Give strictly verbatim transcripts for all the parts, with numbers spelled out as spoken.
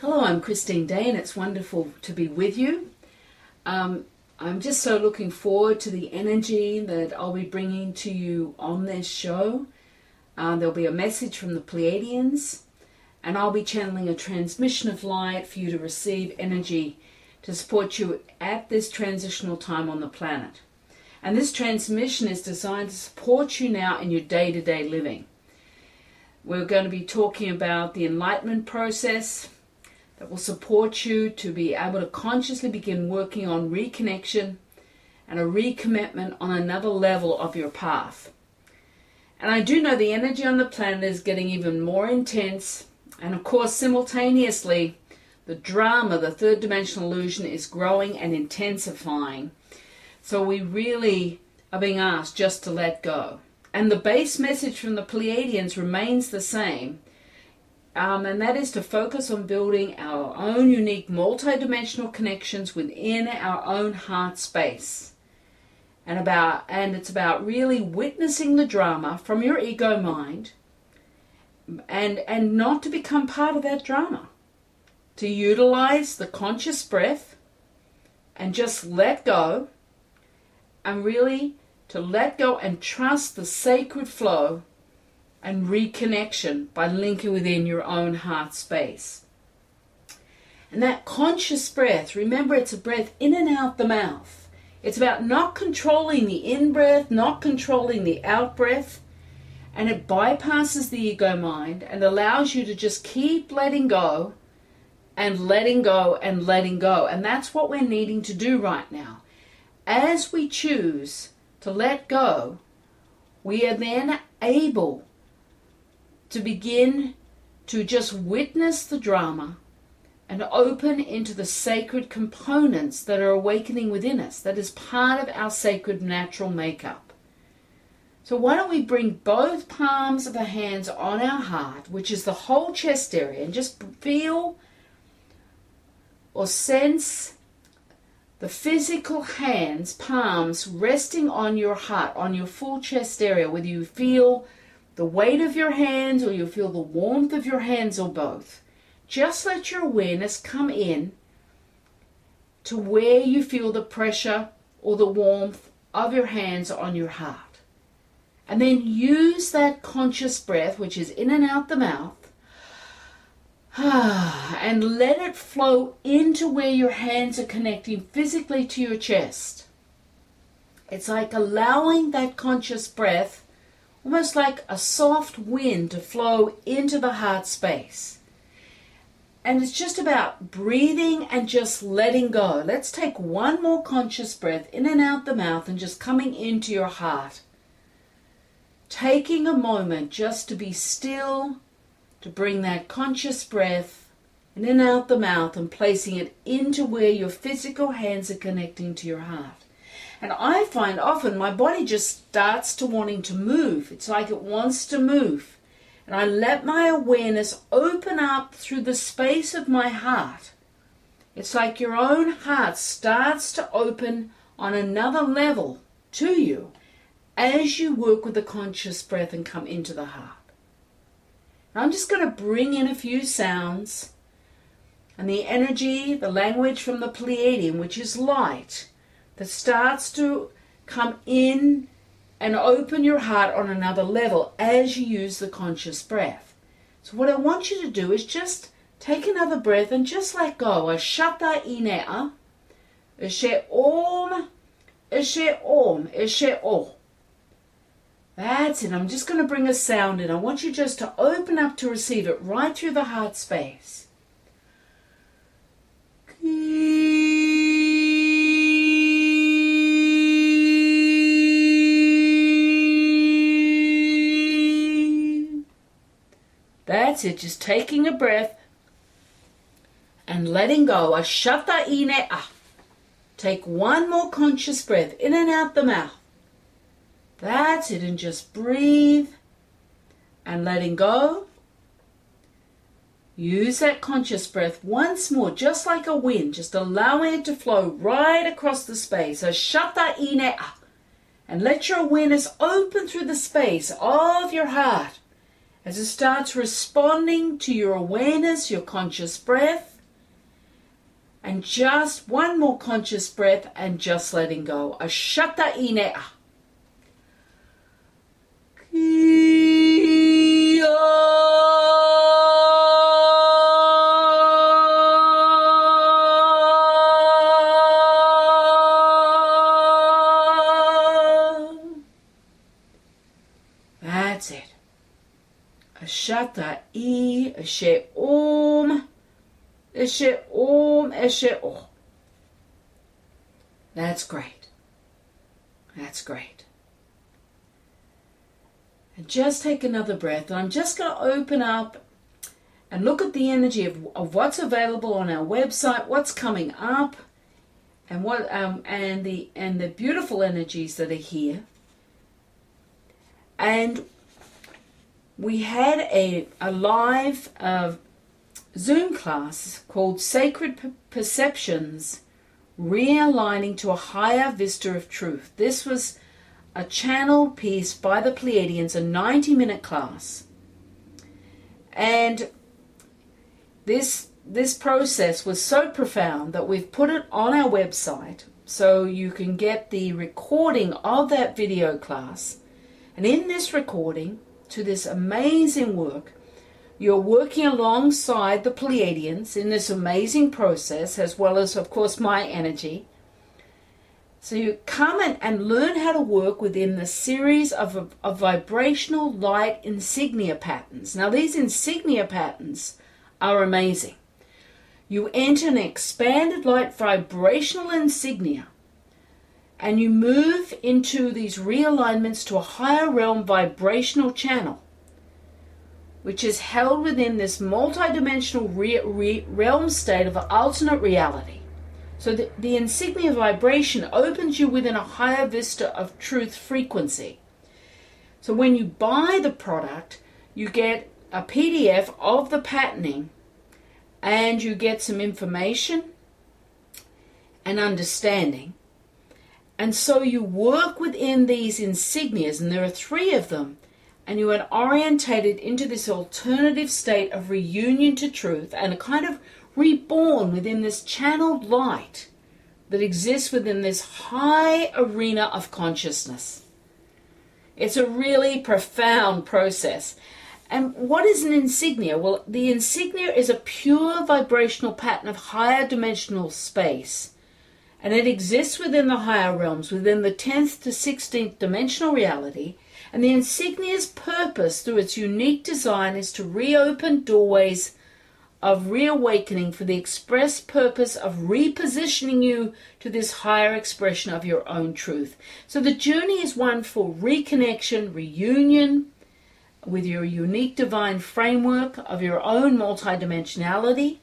Hello, I'm Christine Day and it's wonderful to be with you. Um, I'm just so looking forward to the energy that I'll be bringing to you on this show. Uh, there'll be a message from the Pleiadians and I'll be channeling a transmission of light for you to receive energy to support you at this transitional time on the planet. And this transmission is designed to support you now in your day-to-day living. We're going to be talking about the enlightenment process that will support you to be able to consciously begin working on reconnection and a recommitment on another level of your path. And I do know the energy on the planet is getting even more intense, and of course simultaneously the drama, the third dimensional illusion, is growing and intensifying. So we really are being asked just to let go. And the base message from the Pleiadians remains the same, um, and that is to focus on building our own unique multidimensional connections within our own heart space. And, about, and it's about really witnessing the drama from your ego mind and, and not to become part of that drama. To utilize the conscious breath and just let go, and really to let go and trust the sacred flow and reconnection by linking within your own heart space. And that conscious breath, remember, it's a breath in and out the mouth. It's about not controlling the in-breath, not controlling the out-breath, and it bypasses the ego mind and allows you to just keep letting go and letting go and letting go. And that's what we're needing to do right now. As we choose to let go, we are then able to begin to just witness the drama and open into the sacred components that are awakening within us, that is part of our sacred natural makeup. So why don't we bring both palms of the hands on our heart, which is the whole chest area, and just feel or sense the physical hands, palms, resting on your heart, on your full chest area, whether you feel the weight of your hands or you feel the warmth of your hands or both. Just let your awareness come in to where you feel the pressure or the warmth of your hands on your heart. And then use that conscious breath, which is in and out the mouth, and let it flow into where your hands are connecting physically to your chest. It's like allowing that conscious breath, almost like a soft wind, to flow into the heart space. And it's just about breathing and just letting go. Let's take one more conscious breath in and out the mouth and just coming into your heart. Taking a moment just to be still, to bring that conscious breath in and out the mouth and placing it into where your physical hands are connecting to your heart. And I find often my body just starts to wanting to move. It's like it wants to move. And I let my awareness open up through the space of my heart. It's like your own heart starts to open on another level to you as you work with the conscious breath and come into the heart. I'm just going to bring in a few sounds and the energy, the language from the Pleiadian, which is light, that starts to come in and open your heart on another level as you use the conscious breath. So what I want you to do is just take another breath and just let go. Ashata inea, eshe om, eshe om, eshe o. That's it. I'm just going to bring a sound in. I want you just to open up to receive it right through the heart space. That's it. Just taking a breath and letting go. Ashata inea. Take one more conscious breath in and out the mouth. That's it, and just breathe and letting go. Use that conscious breath once more, just like a wind, just allowing it to flow right across the space. Ashata inea. And let your awareness open through the space of your heart as it starts responding to your awareness, your conscious breath, and just one more conscious breath and just letting go. Ashata inea. That's it. Ashata I, Ashe Om, Ashe Om, Ashe Om. That's great. That's great. And just take another breath. And I'm just going to open up and look at the energy of, of what's available on our website, what's coming up, and what um, and the and the beautiful energies that are here. And we had a, a live uh, Zoom class called Sacred Per- Perceptions, Realigning to a Higher Vista of Truth. This was a channel piece by the Pleiadians, a ninety minute class. And this, this process was so profound that we've put it on our website so you can get the recording of that video class. And in this recording, to this amazing work, you're working alongside the Pleiadians in this amazing process, as well as, of course, my energy. So you come and, and learn how to work within the series of, of vibrational light insignia patterns. Now, these insignia patterns are amazing. You enter an expanded light vibrational insignia, and you move into these realignments to a higher realm vibrational channel, which is held within this multidimensional re re realm state of alternate reality. So the, the insignia vibration opens you within a higher vista of truth frequency. So when you buy the product, you get a P D F of the patterning, and you get some information and understanding. And so you work within these insignias, and there are three of them, and you are orientated into this alternative state of reunion to truth and a kind of reborn within this channeled light that exists within this high arena of consciousness. It's a really profound process. And what is an insignia? Well, the insignia is a pure vibrational pattern of higher dimensional space. And it exists within the higher realms, within the tenth to sixteenth dimensional reality. And the insignia's purpose through its unique design is to reopen doorways of reawakening for the express purpose of repositioning you to this higher expression of your own truth. So the journey is one for reconnection, reunion with your unique divine framework of your own multidimensionality.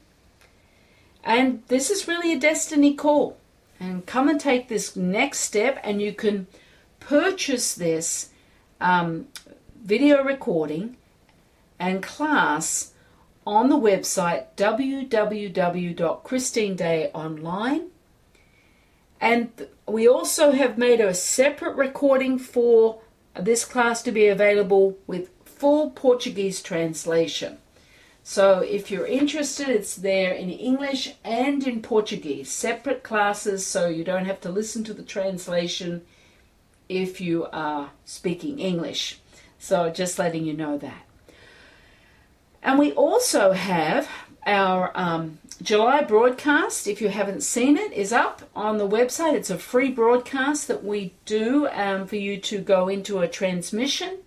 And this is really a destiny call. And come and take this next step, and you can purchase this um, video recording and class on the website w w w dot christine day online. And we also have made a separate recording for this class to be available with full Portuguese translation. So if you're interested, it's there in English and in Portuguese, separate classes, so you don't have to listen to the translation if you are speaking English. So just letting you know that. And we also have our um, July broadcast, if you haven't seen it, is up on the website. It's a free broadcast that we do um, for you to go into a transmission,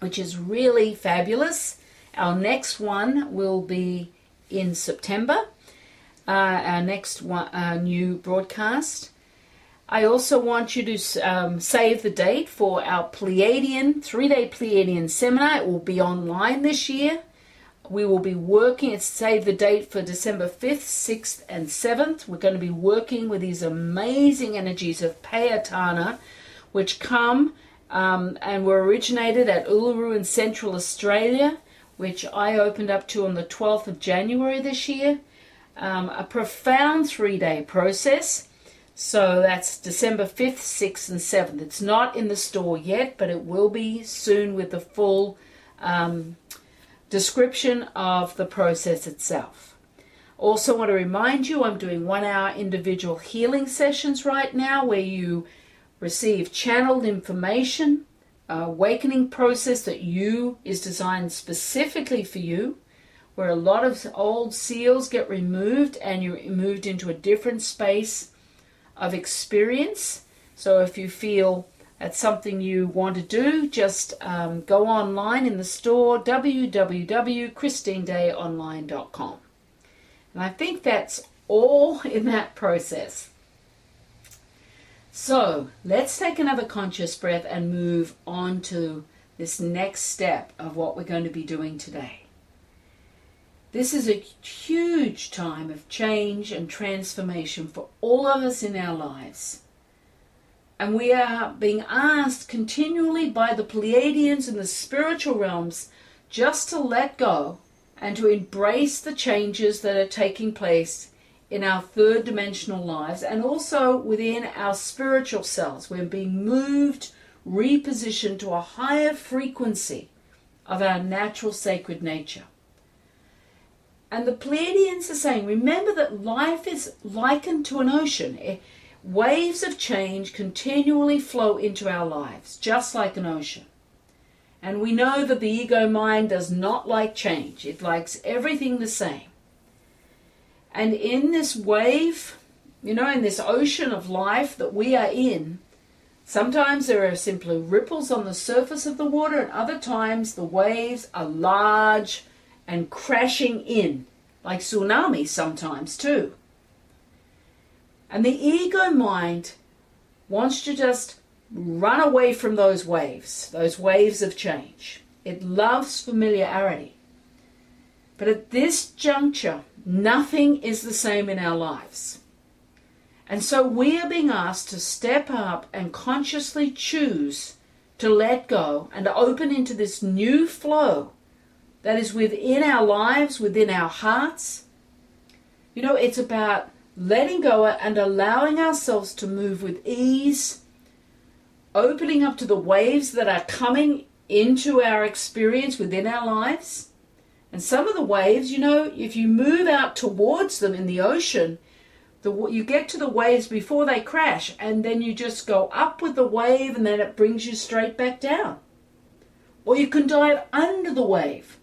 which is really fabulous. Our next one will be in September, uh, our next one, our new broadcast. I also want you to um, save the date for our Pleiadian, three-day Pleiadian seminar. It will be online this year. We will be working, it's save the date for December fifth, sixth, and seventh. We're going to be working with these amazing energies of Paya Tana, which come um, and were originated at Uluru in Central Australia, which I opened up to on the twelfth of January this year. Um, a profound three-day process. So that's December fifth, sixth, and seventh. It's not in the store yet, but it will be soon with the full um, description of the process itself. Also want to remind you I'm doing one hour individual healing sessions right now where you receive channeled information, awakening process that you is designed specifically for you, where a lot of old seals get removed and you're moved into a different space of experience. So if you feel that's something you want to do, just um, go online in the store, w w w dot christine day online dot com. And I think that's all in that process. So let's take another conscious breath and move on to this next step of what we're going to be doing today. This is a huge time of change and transformation for all of us in our lives. And we are being asked continually by the Pleiadians in the spiritual realms just to let go and to embrace the changes that are taking place in our third dimensional lives and also within our spiritual selves. We're being moved, repositioned to a higher frequency of our natural sacred nature. And the Pleiadians are saying, remember that life is likened to an ocean. It, waves of change continually flow into our lives, just like an ocean. And we know that the ego mind does not like change. It likes everything the same. And in this wave, you know, in this ocean of life that we are in, sometimes there are simply ripples on the surface of the water, and other times the waves are large and crashing in, like tsunamis sometimes too. And the ego mind wants to just run away from those waves, those waves of change. It loves familiarity. But at this juncture, nothing is the same in our lives. And so we are being asked to step up and consciously choose to let go and to open into this new flow that is within our lives, within our hearts. You know, it's about letting go and allowing ourselves to move with ease, opening up to the waves that are coming into our experience within our lives. And some of the waves, you know, if you move out towards them in the ocean, the, you get to the waves before they crash, and then you just go up with the wave and then it brings you straight back down. Or you can dive under the wave,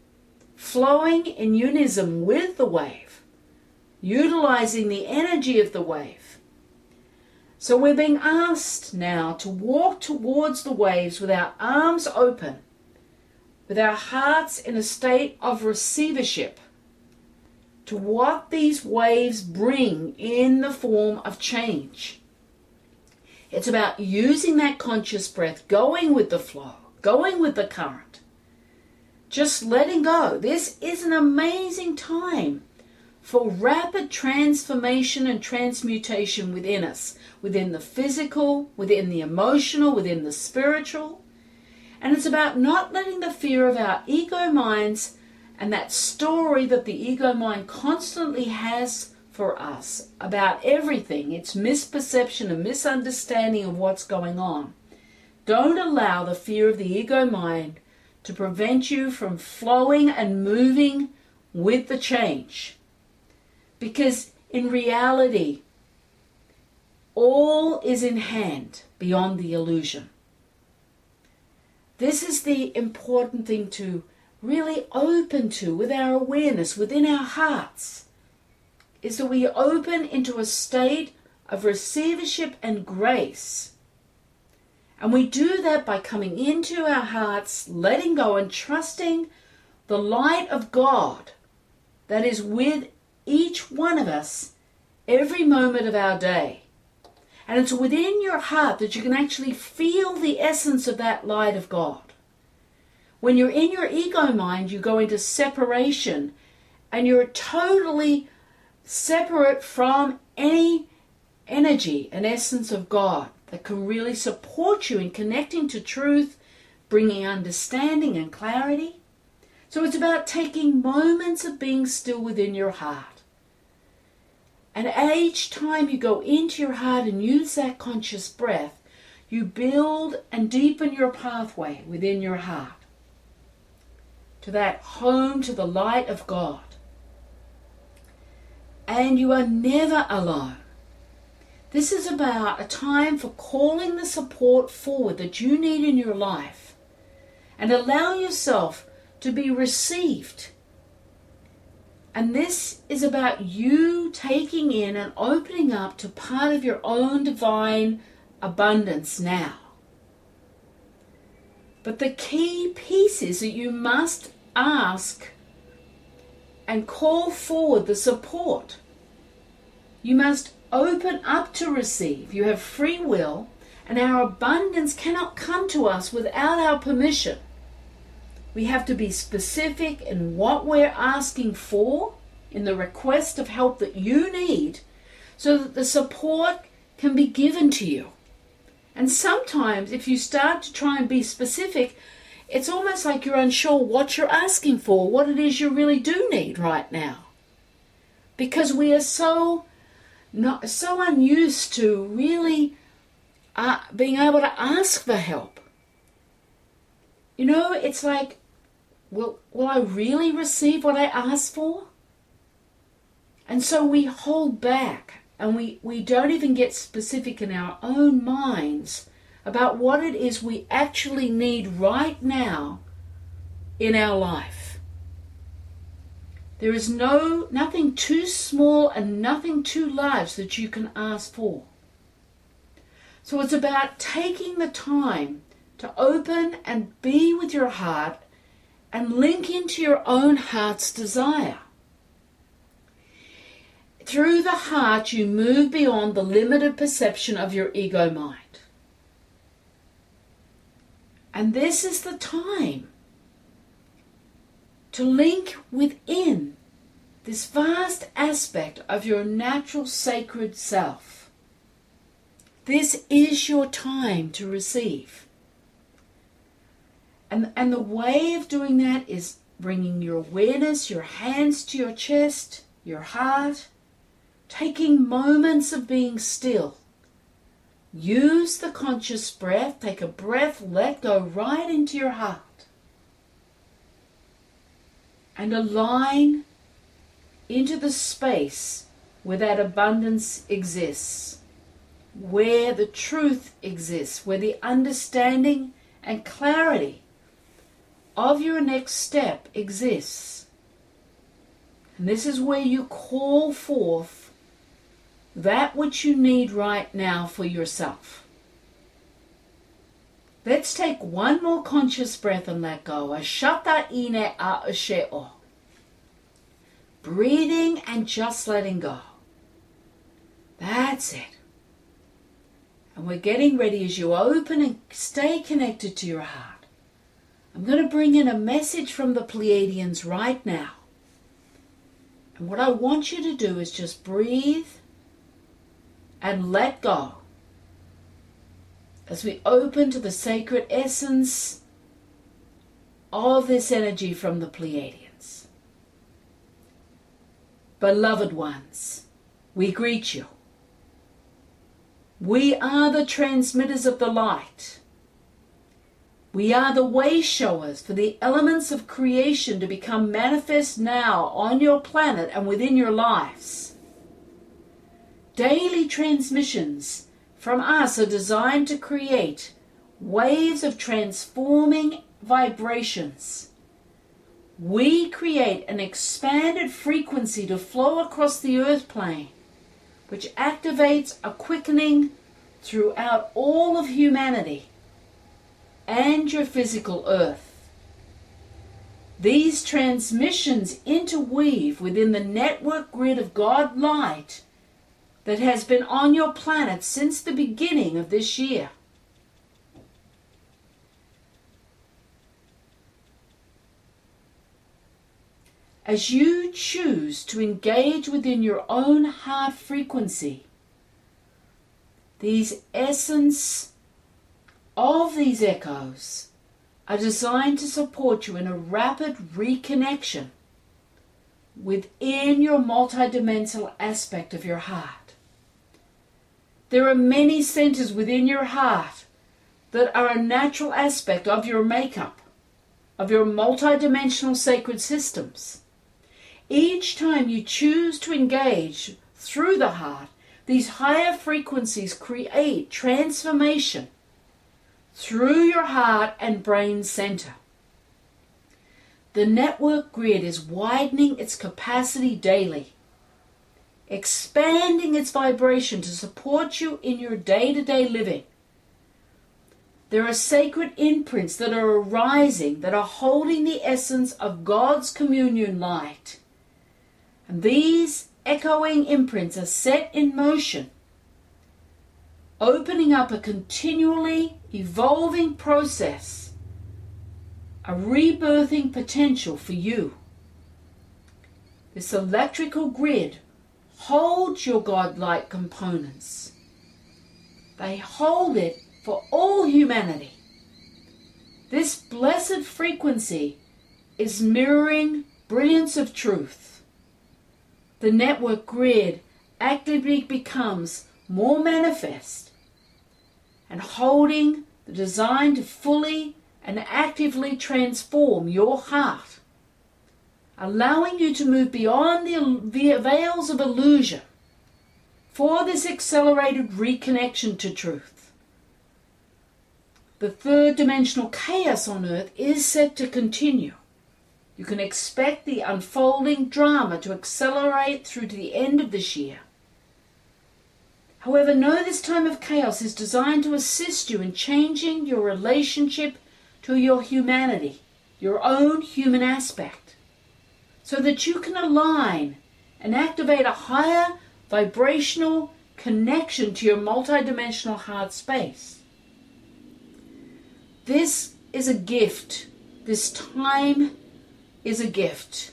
flowing in unison with the wave, utilizing the energy of the wave. So we're being asked now to walk towards the waves with our arms open, with our hearts in a state of receivership to what these waves bring in the form of change. It's about using that conscious breath, going with the flow, going with the current, just letting go. This is an amazing time for rapid transformation and transmutation within us, within the physical, within the emotional, within the spiritual. And it's about not letting the fear of our ego minds and that story that the ego mind constantly has for us about everything, its misperception and misunderstanding of what's going on. Don't allow the fear of the ego mind to prevent you from flowing and moving with the change. Because in reality, all is in hand beyond the illusion. This is the important thing to really open to with our awareness, within our hearts, is that we open into a state of receivership and grace. And we do that by coming into our hearts, letting go and trusting the light of God that is with each one of us every moment of our day. And it's within your heart that you can actually feel the essence of that light of God. When you're in your ego mind, you go into separation and you're totally separate from any energy and essence of God that can really support you in connecting to truth, bringing understanding and clarity. So it's about taking moments of being still within your heart. And each time you go into your heart and use that conscious breath, you build and deepen your pathway within your heart. to that home to the light of God. And you are never alone. This is about a time for calling the support forward that you need in your life and allow yourself to be received. And this is about you taking in and opening up to part of your own divine abundance now. But the key piece is that you must ask and call forward the support. You must open up to receive. You have free will, and our abundance cannot come to us without our permission. We have to be specific in what we're asking for, in the request of help that you need, so that the support can be given to you. And sometimes if you start to try and be specific, it's almost like you're unsure what you're asking for, what it is you really do need right now. Because we are so Not so unused to really uh, being able to ask for help. You know, it's like, will, will I really receive what I asked for? And so we hold back, and we, we don't even get specific in our own minds about what it is we actually need right now in our life. There is no nothing too small and nothing too large that you can ask for. So it's about taking the time to open and be with your heart and link into your own heart's desire. Through the heart, you move beyond the limited perception of your ego mind. And this is the time to link within this vast aspect of your natural sacred self. This is your time to receive. And, and the way of doing that is bringing your awareness, your hands to your chest, your heart, taking moments of being still. Use the conscious breath, take a breath, let go right into your heart. And align into the space where that abundance exists, where the truth exists, where the understanding and clarity of your next step exists. And this is where you call forth that which you need right now for yourself. Let's take one more conscious breath and let go. Breathing and just letting go. That's it. And we're getting ready as you open and stay connected to your heart. I'm going to bring in a message from the Pleiadians right now. And what I want you to do is just breathe and let go. As we open to the sacred essence of this energy from the Pleiadians. Beloved ones, we greet you. We are the transmitters of the light. We are the way showers for the elements of creation to become manifest now on your planet and within your lives. Daily transmissions from us are designed to create waves of transforming vibrations. We create an expanded frequency to flow across the earth plane, which activates a quickening throughout all of humanity and your physical earth. These transmissions interweave within the network grid of God light that has been on your planet since the beginning of this year. As you choose to engage within your own heart frequency, these essence of these echoes are designed to support you in a rapid reconnection within your multidimensional aspect of your heart. There are many centers within your heart that are a natural aspect of your makeup. of your multidimensional sacred systems. Each time you choose to engage through the heart, these higher frequencies create transformation through your heart and brain center. The network grid is widening its capacity daily, expanding its vibration to support you in your day-to-day living. There are sacred imprints that are arising that are holding the essence of God's communion light. And these echoing imprints are set in motion, opening up a continually evolving process, a rebirthing potential for you. This electrical grid holds your God-like components. They hold it for all humanity. This blessed frequency is mirroring brilliance of truth. The network grid actively becomes more manifest and holding the design to fully and actively transform your heart, allowing you to move beyond the veils of illusion for this accelerated reconnection to truth. The third dimensional chaos on Earth is set to continue. You can expect the unfolding drama to accelerate through to the end of this year. However, know this time of chaos is designed to assist you in changing your relationship to your humanity, your own human aspect, so that you can align and activate a higher vibrational connection to your multidimensional heart space. This is a gift. This time is a gift.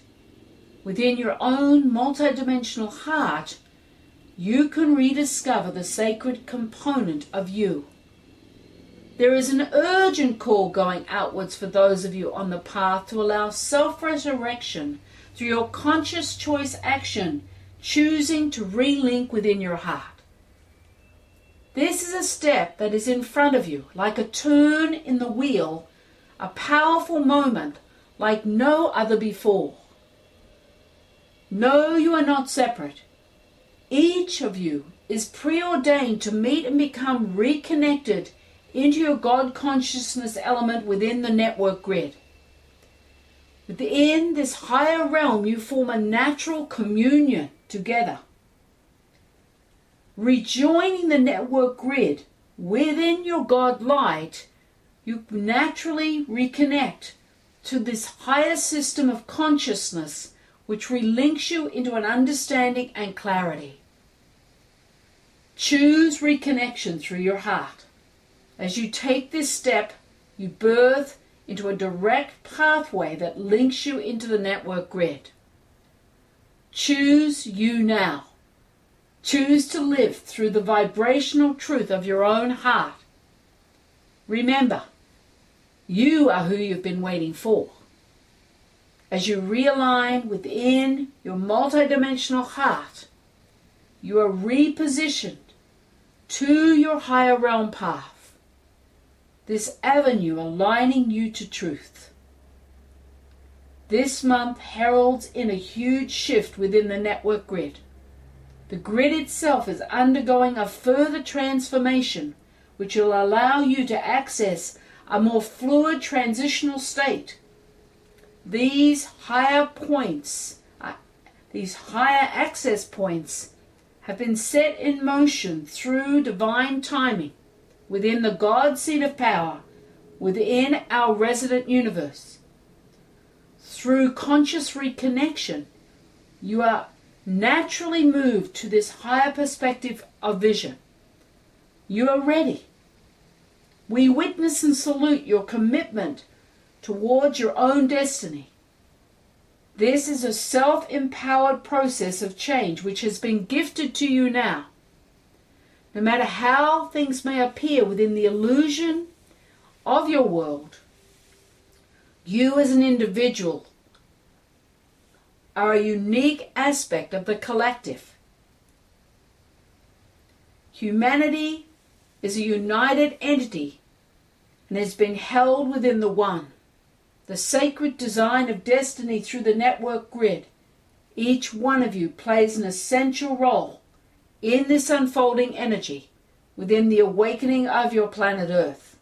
Within your own multidimensional heart, you can rediscover the sacred component of you. There is an urgent call going outwards for those of you on the path to allow self-resurrection through your conscious choice action, choosing to relink within your heart. This is a step that is in front of you, like a turn in the wheel, a powerful moment like no other before. No, you are not separate. Each of you is preordained to meet and become reconnected into your God consciousness element within the network grid. Within this higher realm, you form a natural communion together. Rejoining the network grid within your God light, you naturally reconnect to this higher system of consciousness, which relinks you into an understanding and clarity. Choose reconnection through your heart. As you take this step, you birth into a direct pathway that links you into the network grid. Choose you now. Choose to live through the vibrational truth of your own heart. Remember, you are who you've been waiting for. As you realign within your multidimensional heart, you are repositioned to your higher realm path, this avenue aligning you to truth. This month heralds in a huge shift within the network grid. The grid itself is undergoing a further transformation, which will allow you to access a more fluid transitional state. These higher points, uh, these higher access points have been set in motion through divine timing within the God seat of power, within our resident universe. Through conscious reconnection, you are naturally move to this higher perspective of vision. You are ready. We witness and salute your commitment towards your own destiny. This is a self-empowered process of change which has been gifted to you now. No matter how things may appear within the illusion of your world, you as an individual are a unique aspect of the collective. Humanity is a united entity and has been held within the one, the sacred design of destiny through the network grid. Each one of you plays an essential role in this unfolding energy within the awakening of your planet Earth.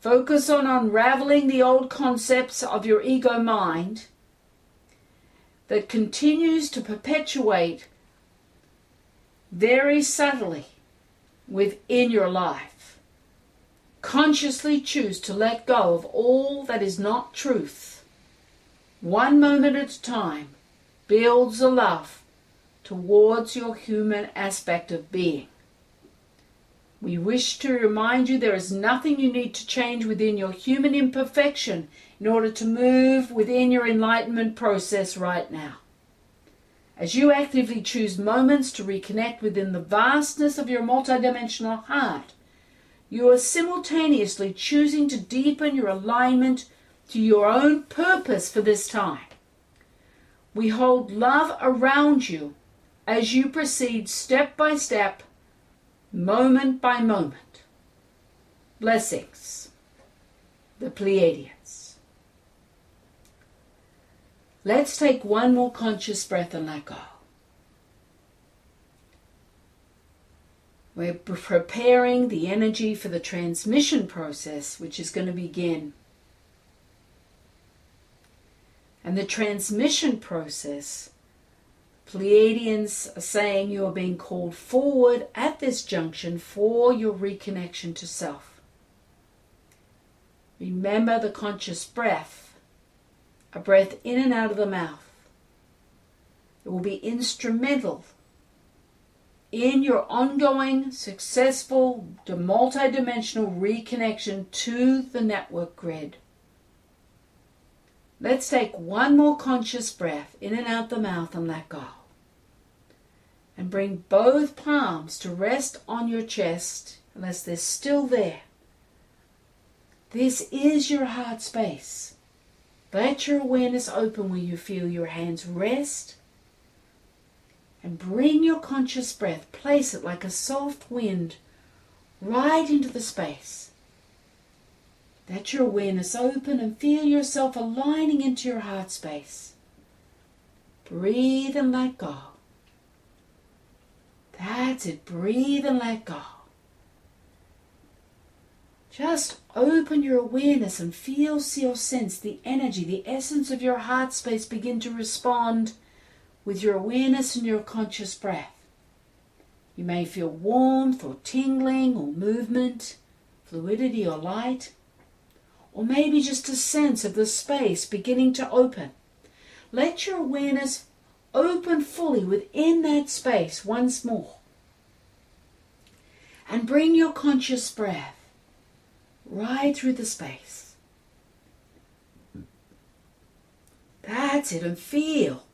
Focus on unraveling the old concepts of your ego mind that continues to perpetuate very subtly within your life. Consciously choose to let go of all that is not truth. One moment at a time builds a love towards your human aspect of being. We wish to remind you there is nothing you need to change within your human imperfection in order to move within your enlightenment process right now. As you actively choose moments to reconnect within the vastness of your multidimensional heart, you are simultaneously choosing to deepen your alignment to your own purpose for this time. We hold love around you as you proceed step by step, moment by moment. Blessings, the Pleiadians. Let's take one more conscious breath and let go. We're preparing the energy for the transmission process, which is going to begin. And the transmission process, Pleiadians are saying you are being called forward at this junction for your reconnection to self. Remember the conscious breath, a breath in and out of the mouth. It will be instrumental in your ongoing, successful, multidimensional reconnection to the network grid. Let's take one more conscious breath in and out the mouth and let go. And bring both palms to rest on your chest unless they're still there. This is your heart space. Let your awareness open where you feel your hands rest. And bring your conscious breath, place it like a soft wind right into the space. Let your awareness open and feel yourself aligning into your heart space. Breathe and let go. That's it. Breathe and let go. Just open your awareness and feel, see or sense the energy, the essence of your heart space begin to respond with your awareness and your conscious breath. You may feel warmth or tingling or movement, fluidity or light. Or maybe just a sense of the space beginning to open. Let your awareness open fully within that space once more. And bring your conscious breath right through the space. That's it. And feel,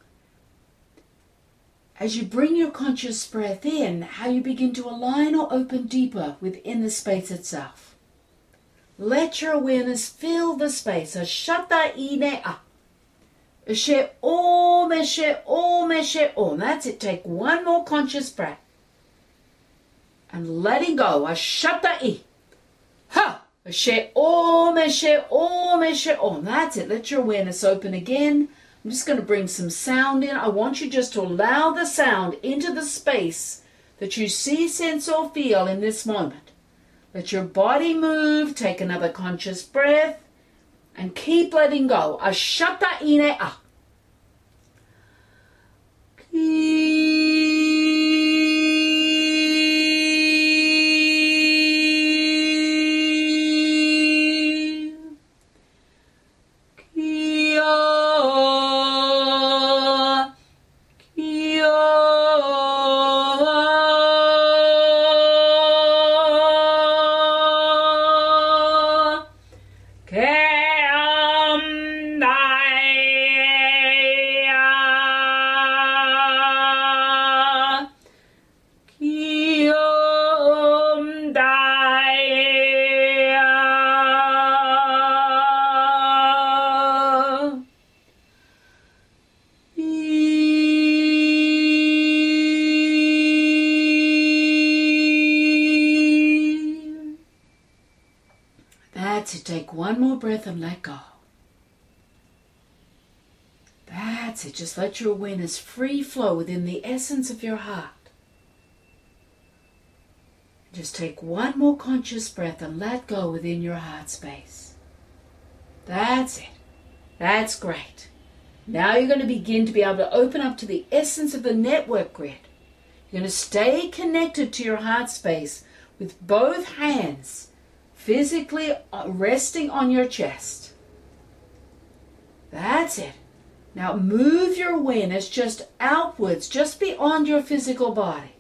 as you bring your conscious breath in, how you begin to align or open deeper within the space itself. Let your awareness fill the space. Ashata inea. Ashe o meshe o meshe o. That's it. Take one more conscious breath. And letting go. Ashata i. Ha. Ashe o meshe o meshe o. That's it. Let your awareness open again. I'm just going to bring some sound in. I want you just to allow the sound into the space that you see, sense, or feel in this moment. Let your body move, take another conscious breath, and keep letting go. Ashata inea. One more breath and let go. That's it. Just let your awareness free flow within the essence of your heart. Just take one more conscious breath and let go within your heart space. That's it. That's great. Now you're going to begin to be able to open up to the essence of the network grid. You're going to stay connected to your heart space with both hands physically resting on your chest. That's it. Now move your awareness just outwards, just beyond your physical body.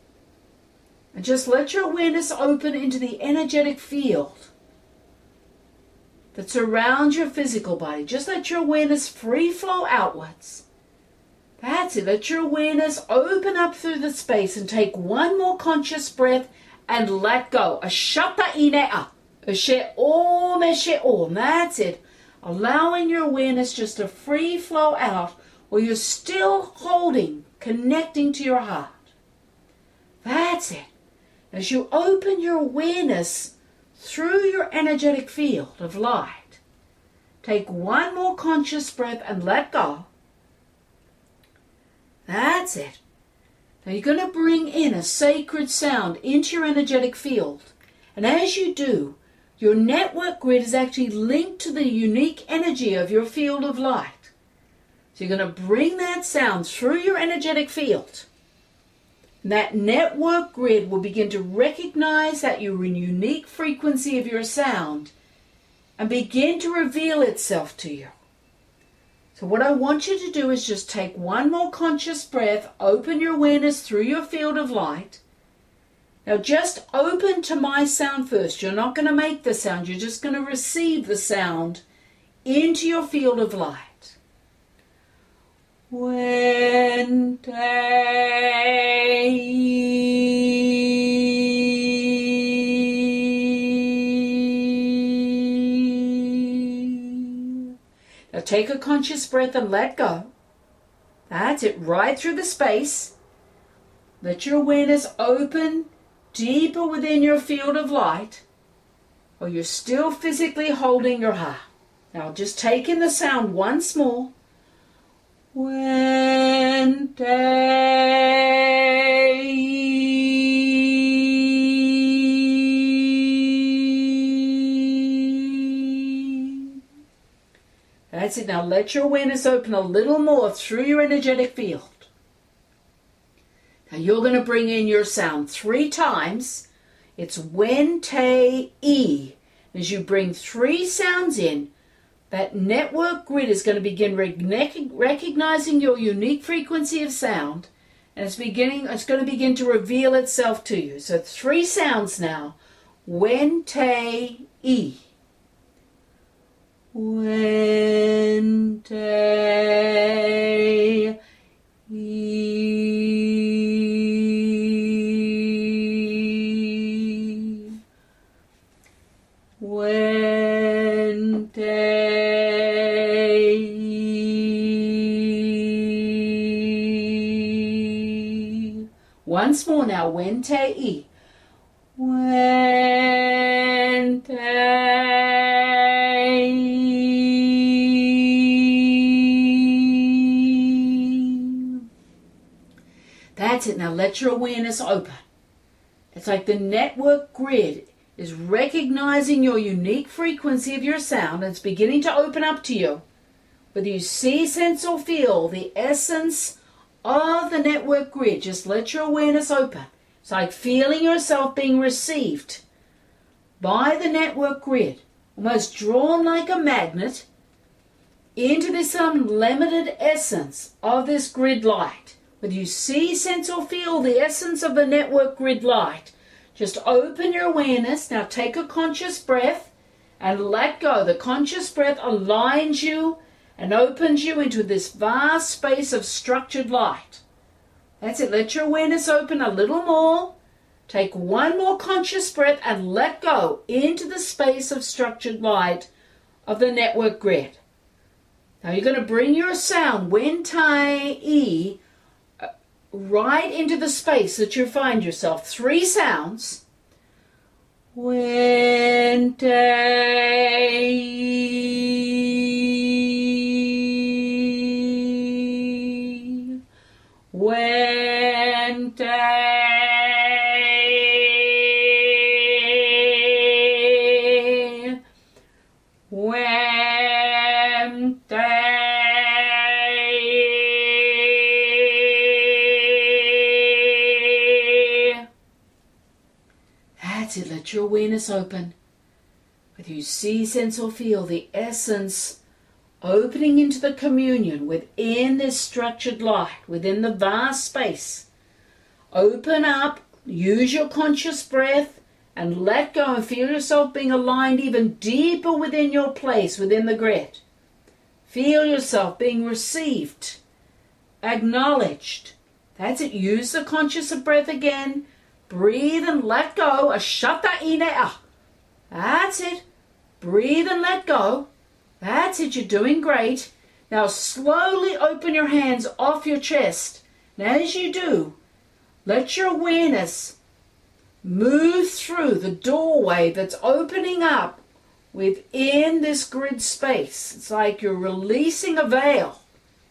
And just let your awareness open into the energetic field that surrounds your physical body. Just let your awareness free flow outwards. That's it. Let your awareness open up through the space and take one more conscious breath and let go. Ashata inea. Ashe om, ashe om. That's it. Allowing your awareness just to free flow out while you're still holding, connecting to your heart. That's it. As you open your awareness through your energetic field of light, take one more conscious breath and let go. That's it. Now you're going to bring in a sacred sound into your energetic field. And as you do, your network grid is actually linked to the unique energy of your field of light. So you're going to bring that sound through your energetic field. And that network grid will begin to recognize that your unique frequency of your sound and begin to reveal itself to you. So what I want you to do is just take one more conscious breath, open your awareness through your field of light. Now just open to my sound first. You're not going to make the sound. You're just going to receive the sound into your field of light. When day. Now take a conscious breath and let go. That's it, right through the space. Let your awareness open deeper within your field of light, or you're still physically holding your heart. Now just take in the sound once more. When day. That's it. Now let your awareness open a little more through your energetic field. Now you're going to bring in your sound three times. It's when te e. As you bring three sounds in, that network grid is going to begin recognizing your unique frequency of sound, and it's beginning. It's going to begin to reveal itself to you. So three sounds now. Wen, te, e. Wen, te, e. Wen, te. Once more now, wen te e. Wen te e. That's it. Now let your awareness open. It's like the network grid is recognizing your unique frequency of your sound. It's beginning to open up to you. Whether you see, sense, or feel the essence of the network grid, just let your awareness open. It's like feeling yourself being received by the network grid, almost drawn like a magnet into this unlimited essence of this grid light. Whether you see, sense, or feel the essence of the network grid light, just open your awareness. Now take a conscious breath and let go. The conscious breath aligns you and opens you into this vast space of structured light. That's it. Let your awareness open a little more. Take one more conscious breath and let go into the space of structured light of the network grid. Now you're going to bring your sound, wen tai e, right into the space that you find yourself. Three sounds. Wen tai e. Wednesday, Wednesday. That's it, let your awareness open. Whether you see, sense or feel the essence opening into the communion within this structured light, within the vast space. Open up, use your conscious breath and let go and feel yourself being aligned even deeper within your place, within the grid. Feel yourself being received, acknowledged. That's it. Use the conscious breath again. Breathe and let go. Ashata inea. That's it. Breathe and let go. That's it. You're doing great. Now slowly open your hands off your chest. And as you do, let your awareness move through the doorway that's opening up within this grid space. It's like you're releasing a veil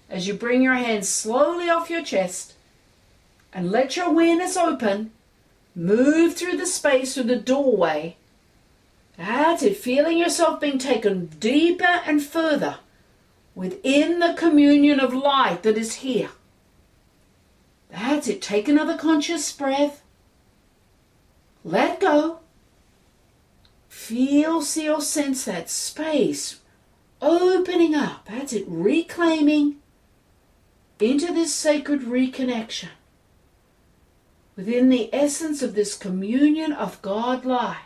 as you bring your hands slowly off your chest and let your awareness open. Move through the space, through the doorway. That's it, feeling yourself being taken deeper and further within the communion of light that is here. That's it, take another conscious breath. Let go. Feel, see or sense that space opening up. That's it, reclaiming into this sacred reconnection within the essence of this communion of God light.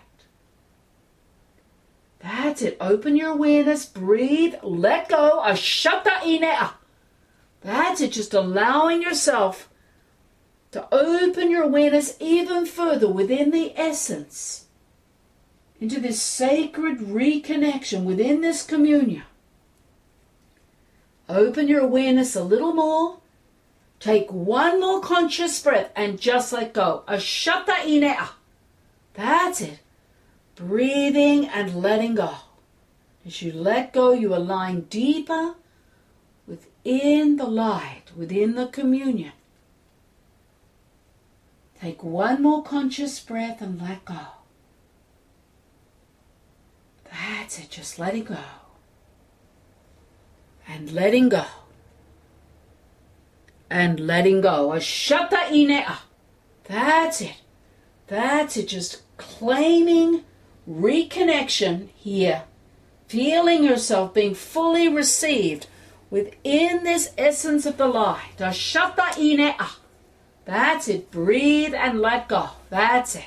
That's it. Open your awareness, breathe, let go. Ashata inea. That's it. Just allowing yourself to open your awareness even further within the essence into this sacred reconnection within this communion. Open your awareness a little more. Take one more conscious breath and just let go. Ashata inea. That's it. Breathing and letting go. As you let go, you align deeper within the light, within the communion. Take one more conscious breath and let go. That's it, just letting go. And letting go. And letting go. Ashata inea. That's it. That's it, just claiming reconnection here, feeling yourself being fully received within this essence of the light. Ashata inea. That's it. Breathe and let go. That's it.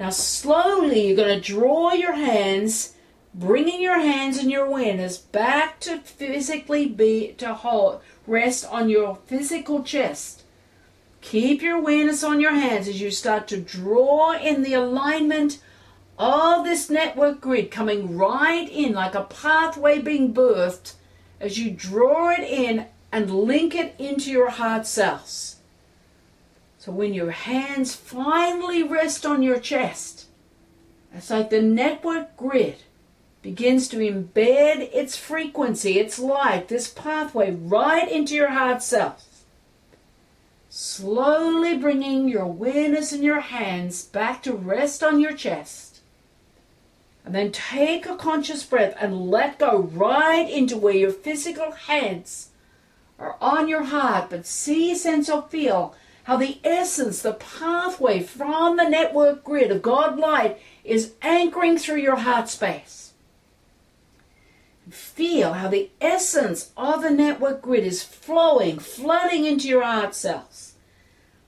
Now slowly you're going to draw your hands, bringing your hands and your awareness back to physically be, to hold, rest on your physical chest. Keep your awareness on your hands as you start to draw in the alignment of this network grid coming right in like a pathway being birthed as you draw it in and link it into your heart cells. So when your hands finally rest on your chest, it's like the network grid begins to embed its frequency, its light, this pathway right into your heart cells. Slowly bringing your awareness and your hands back to rest on your chest. And then take a conscious breath and let go right into where your physical hands are on your heart. But see, sense or feel how the essence, the pathway from the network grid of God light is anchoring through your heart space. Feel how the essence of the network grid is flowing, flooding into your heart cells.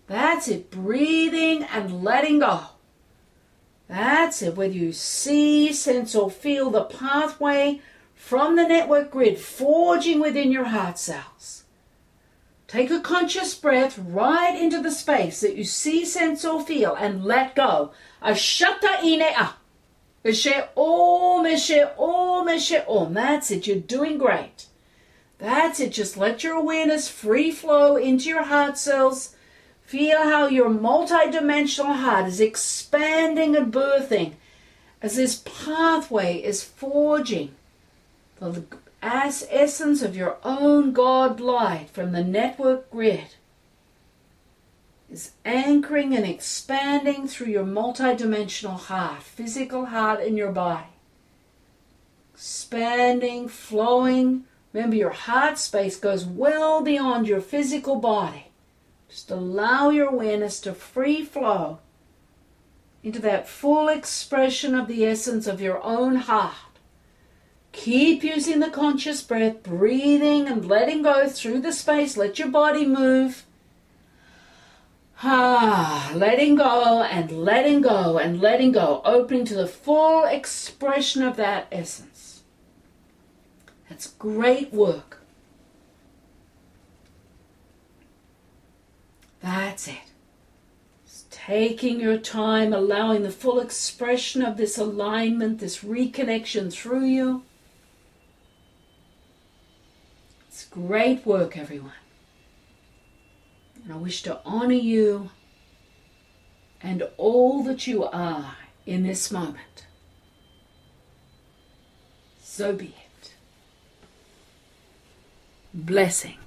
That's it, breathing and letting go. That's it, whether you see, sense or feel the pathway from the network grid forging within your heart cells. Take a conscious breath right into the space that you see, sense or feel and let go. Ashata inea. Eshe om, eshe om, eshe om. That's it, you're doing great. That's it, just let your awareness free flow into your heart cells. Feel how your multidimensional heart is expanding and birthing as this pathway is forging the essence of your own God light from the network grid is anchoring and expanding through your multidimensional heart, physical heart in your body. Expanding, flowing. Remember, your heart space goes well beyond your physical body. Just allow your awareness to free flow into that full expression of the essence of your own heart. Keep using the conscious breath, breathing and letting go through the space. Let your body move. Ah, letting go and letting go and letting go, opening to the full expression of that essence. That's great work. That's it. Just taking your time, allowing the full expression of this alignment, this reconnection through you. It's great work, everyone. And I wish to honor you and all that you are in this moment. So be it. Blessing.